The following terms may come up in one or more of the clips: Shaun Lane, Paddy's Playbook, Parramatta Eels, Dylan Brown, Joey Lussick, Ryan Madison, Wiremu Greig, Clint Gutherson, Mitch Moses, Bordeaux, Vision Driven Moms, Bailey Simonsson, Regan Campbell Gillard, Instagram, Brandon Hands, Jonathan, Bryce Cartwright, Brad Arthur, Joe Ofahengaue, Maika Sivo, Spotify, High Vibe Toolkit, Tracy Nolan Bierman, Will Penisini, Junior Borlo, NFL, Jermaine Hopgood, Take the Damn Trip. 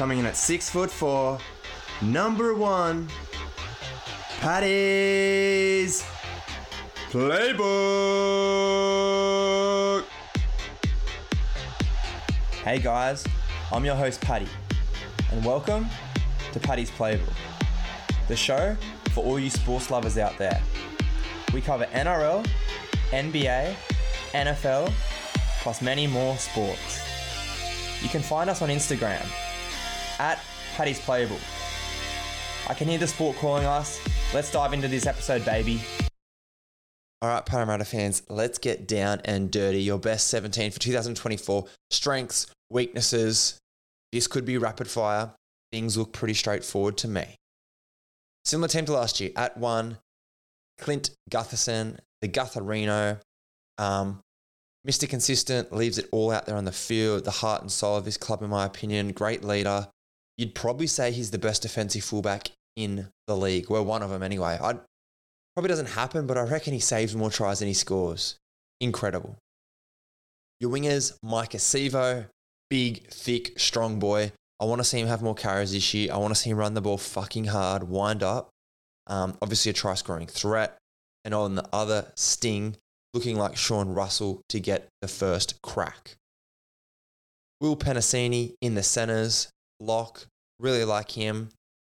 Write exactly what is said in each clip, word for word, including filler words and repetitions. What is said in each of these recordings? coming in at six foot four, number one, Paddy's Playbook. Hey guys, I'm your host Paddy, and welcome to Paddy's Playbook, the show for all you sports lovers out there. We cover N R L, N B A, N F L, plus many more sports. You can find us on Instagram, at Paddy's Playbook. I can hear the sport calling us. Let's dive into this episode, baby. All right, Parramatta fans, let's get down and dirty. Your best seventeen for two thousand twenty-four. Strengths, weaknesses. This could be rapid fire. Things look pretty straightforward to me. Similar team to last year. At one, Clint Gutherson, the Gutherino. Um, Mister Consistent, leaves it all out there on the field. The heart and soul of this club, in my opinion. Great leader. You'd probably say he's the best defensive fullback in the league. Well, one of them anyway. I'd Probably doesn't happen, but I reckon he saves more tries than he scores. Incredible. Your wingers, Maika Sivo, big, thick, strong boy. I want to see him have more carries this year. I want to see him run the ball fucking hard, wind up. Um, obviously a try-scoring threat. And on the other, Sting, looking like Sean Russell to get the first crack. Will Penisini in the centres, lock, really like him.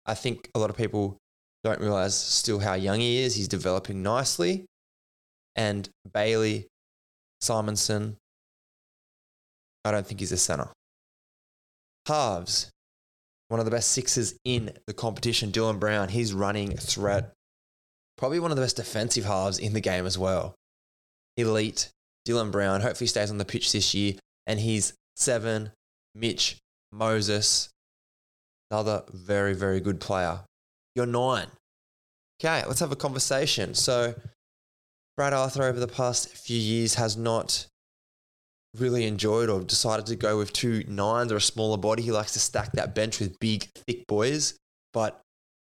I think a lot of people don't realise still how young he is. He's developing nicely. And Bailey Simonsson, I don't think he's a centre. Halves, one of the best sixes in the competition. Dylan Brown, he's running a threat. Probably one of the best defensive halves in the game as well. Elite, Dylan Brown. Hopefully stays on the pitch this year. And he's seven, Mitch Moses, another very, very good player. You're nine. Okay, let's have a conversation. So Brad Arthur over the past few years has not really enjoyed or decided to go with two nines or a smaller body. He likes to stack that bench with big, thick boys. But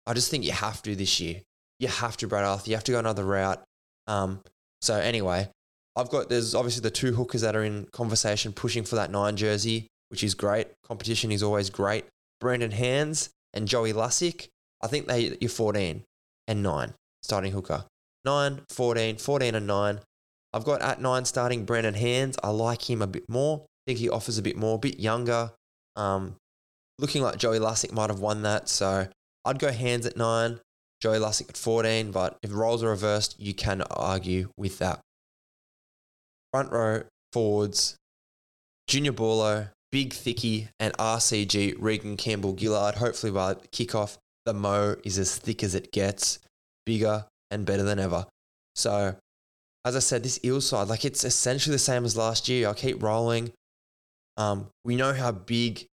I just think you have to this year. You have to, Brad Arthur. You have to go another route. Um, so anyway, I've got, there's obviously the two hookers that are in conversation pushing for that nine jersey, which is great. Competition is always great. Brandon Hands and Joey Lussick. I think they you're fourteen and nine, starting hooker. nine, fourteen, fourteen and nine. I've got at nine starting Brandon Hands. I like him a bit more. I think he offers a bit more, a bit younger. Um, looking like Joey Lussick might have won that. So I'd go Hands at nine, Joey Lussick at fourteen. But if roles are reversed, you can argue with that. Front row forwards, Junior Borlo, Big Thicky, and R C G, Regan Campbell Gillard. Hopefully by kickoff, the mo is as thick as it gets, bigger and better than ever. So, as I said, this Eels side, like it's essentially the same as last year. I keep rolling. Um, we know how big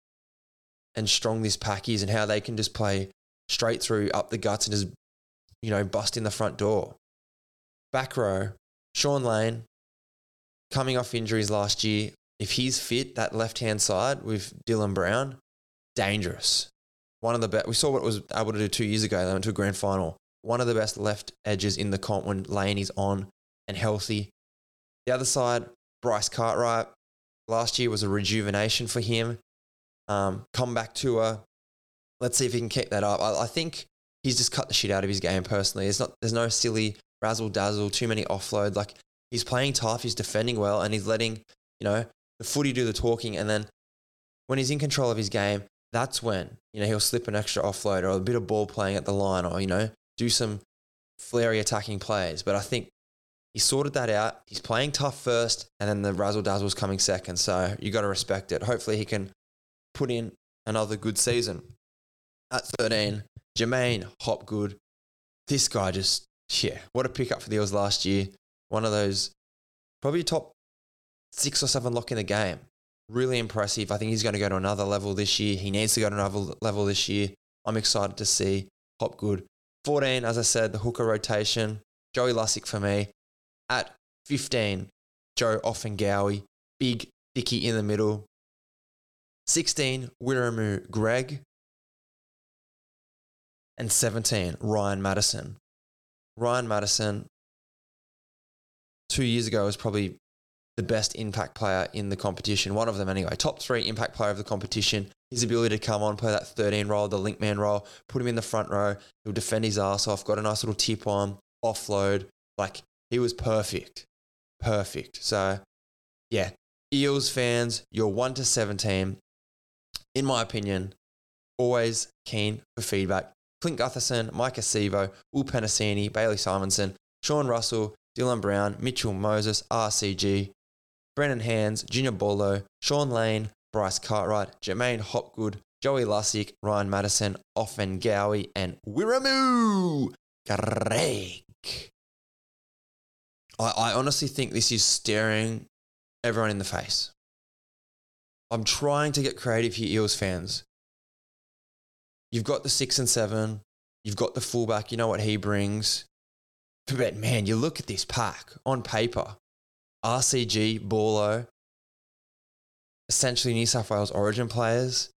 and strong this pack is and how they can just play straight through up the guts and just, you know, bust in the front door. Back row, Shaun Lane, coming off injuries last year. If he's fit, that left-hand side with Dylan Brown, dangerous. One of the best. We saw what it was able to do two years ago. They went to a grand final. One of the best left edges in the comp when Lane is on and healthy. The other side, Bryce Cartwright. Last year was a rejuvenation for him. Um, comeback tour. Let's see if he can keep that up. I, I think he's just cut the shit out of his game personally. It's not. There's no silly razzle dazzle. Too many offload. Like he's playing tough. He's defending well, and he's letting you know the footy do the talking. And then when he's in control of his game, that's when, you know, he'll slip an extra offload or a bit of ball playing at the line or, you know, do some flary attacking plays. But I think he sorted that out. He's playing tough first and then the razzle-dazzle's coming second. So you got to respect it. Hopefully he can put in another good season. At thirteen, Jermaine Hopgood. This guy just, yeah, what a pickup for the Eels last year. One of those probably top six or seven lock in the game. Really impressive. I think he's going to go to another level this year. He needs to go to another level this year. I'm excited to see Hopgood. fourteen, as I said, the hooker rotation. Joey Lussick for me. At fifteen, Joe Ofahengaue. Big, thicky in the middle. sixteen, Wiremu Greig. And seventeen, Ryan Madison. Ryan Madison, two years ago, was probably the best impact player in the competition. One of them anyway. Top three impact player of the competition. his ability to come on, play that thirteen role, the link man role, put him in the front row, he'll defend his ass off, got a nice little tip on, offload. Like, he was perfect. Perfect. So, yeah. Eels fans, you're one to seventeen. In my opinion, always keen for feedback. Clint Gutherson, Maika Sivo, Will Penisini, Bailey Simonsson, Sean Russell, Dylan Brown, Mitch Moses, R C G, Brandon Hands, Junior Borlo, Shaun Lane, Bryce Cartwright, Jermaine Hopgood, Joey Lussick, Ryan Madison, Ofahengaue, and Wiremu Greig. I, I honestly think this is staring everyone in the face. I'm trying to get creative here, Eels fans. You've got the six and seven. You've got the fullback. You know what he brings. But, man, you look at this pack on paper. R C G, Borlo, essentially New South Wales origin players,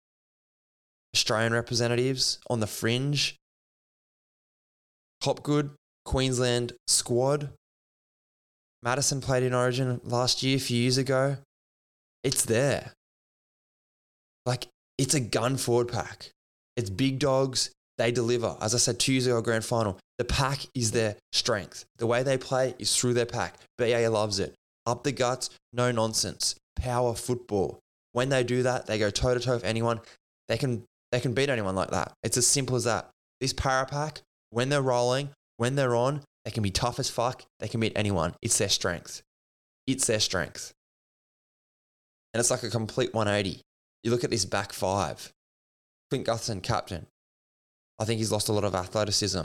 Australian representatives on the fringe, Hopgood, Queensland squad. Madison played in origin last year, a few years ago. It's there. Like, it's a gun forward pack. It's big dogs. They deliver. As I said, two years ago, grand final. The pack is their strength. The way they play is through their pack. B A loves it. Up the guts, no nonsense. Power football. When they do that, they go toe-to-toe with anyone. They can they can beat anyone like that. It's as simple as that. This para pack, when they're rolling, when they're on, they can be tough as fuck. They can beat anyone. It's their strength. It's their strength. And it's like a complete one eighty. You look at this back five. Clint Gutherson, captain. I think he's lost a lot of athleticism.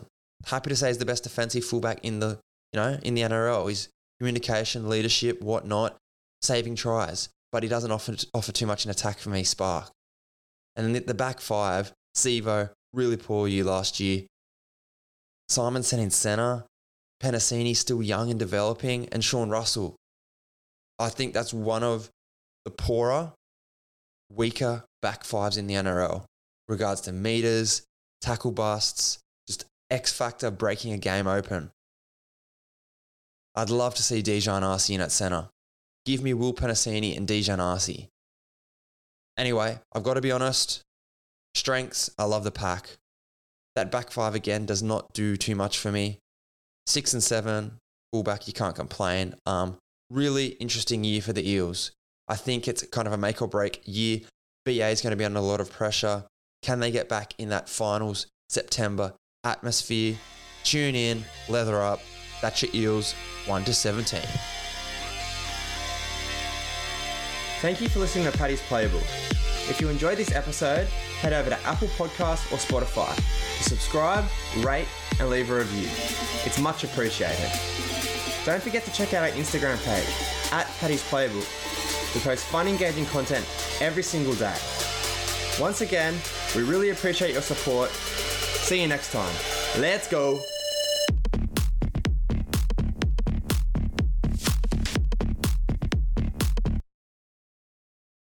Happy to say he's the best defensive fullback in the, you know, in the N R L. His communication, leadership, whatnot, saving tries, but he doesn't offer offer too much in attack for me, Spark. And then the back five, Sivo, really poor year last year. Simonson in centre, Penisini still young and developing, and Sean Russell. I think that's one of the poorer, weaker back fives in the N R L, regards to meters, tackle busts, just X factor breaking a game open. I'd love to see Dijon Arcee in at centre. Give me Will Penisini and Dijon Arcee. Anyway, I've got to be honest. Strengths, I love the pack. That back five again does not do too much for me. Six and seven, fullback, you can't complain. Um, really interesting year for the Eels. I think it's kind of a make or break year. B A is going to be under a lot of pressure. Can they get back in that finals September atmosphere? Tune in, leather up. That's your Eels, one to seventeen. Thank you for listening to Paddy's Playbook. If you enjoyed this episode, head over to Apple Podcasts or Spotify to subscribe, rate, and leave a review. It's much appreciated. Don't forget to check out our Instagram page, at Paddy's Playbook. We post fun, engaging content every single day. Once again, we really appreciate your support. See you next time. Let's go.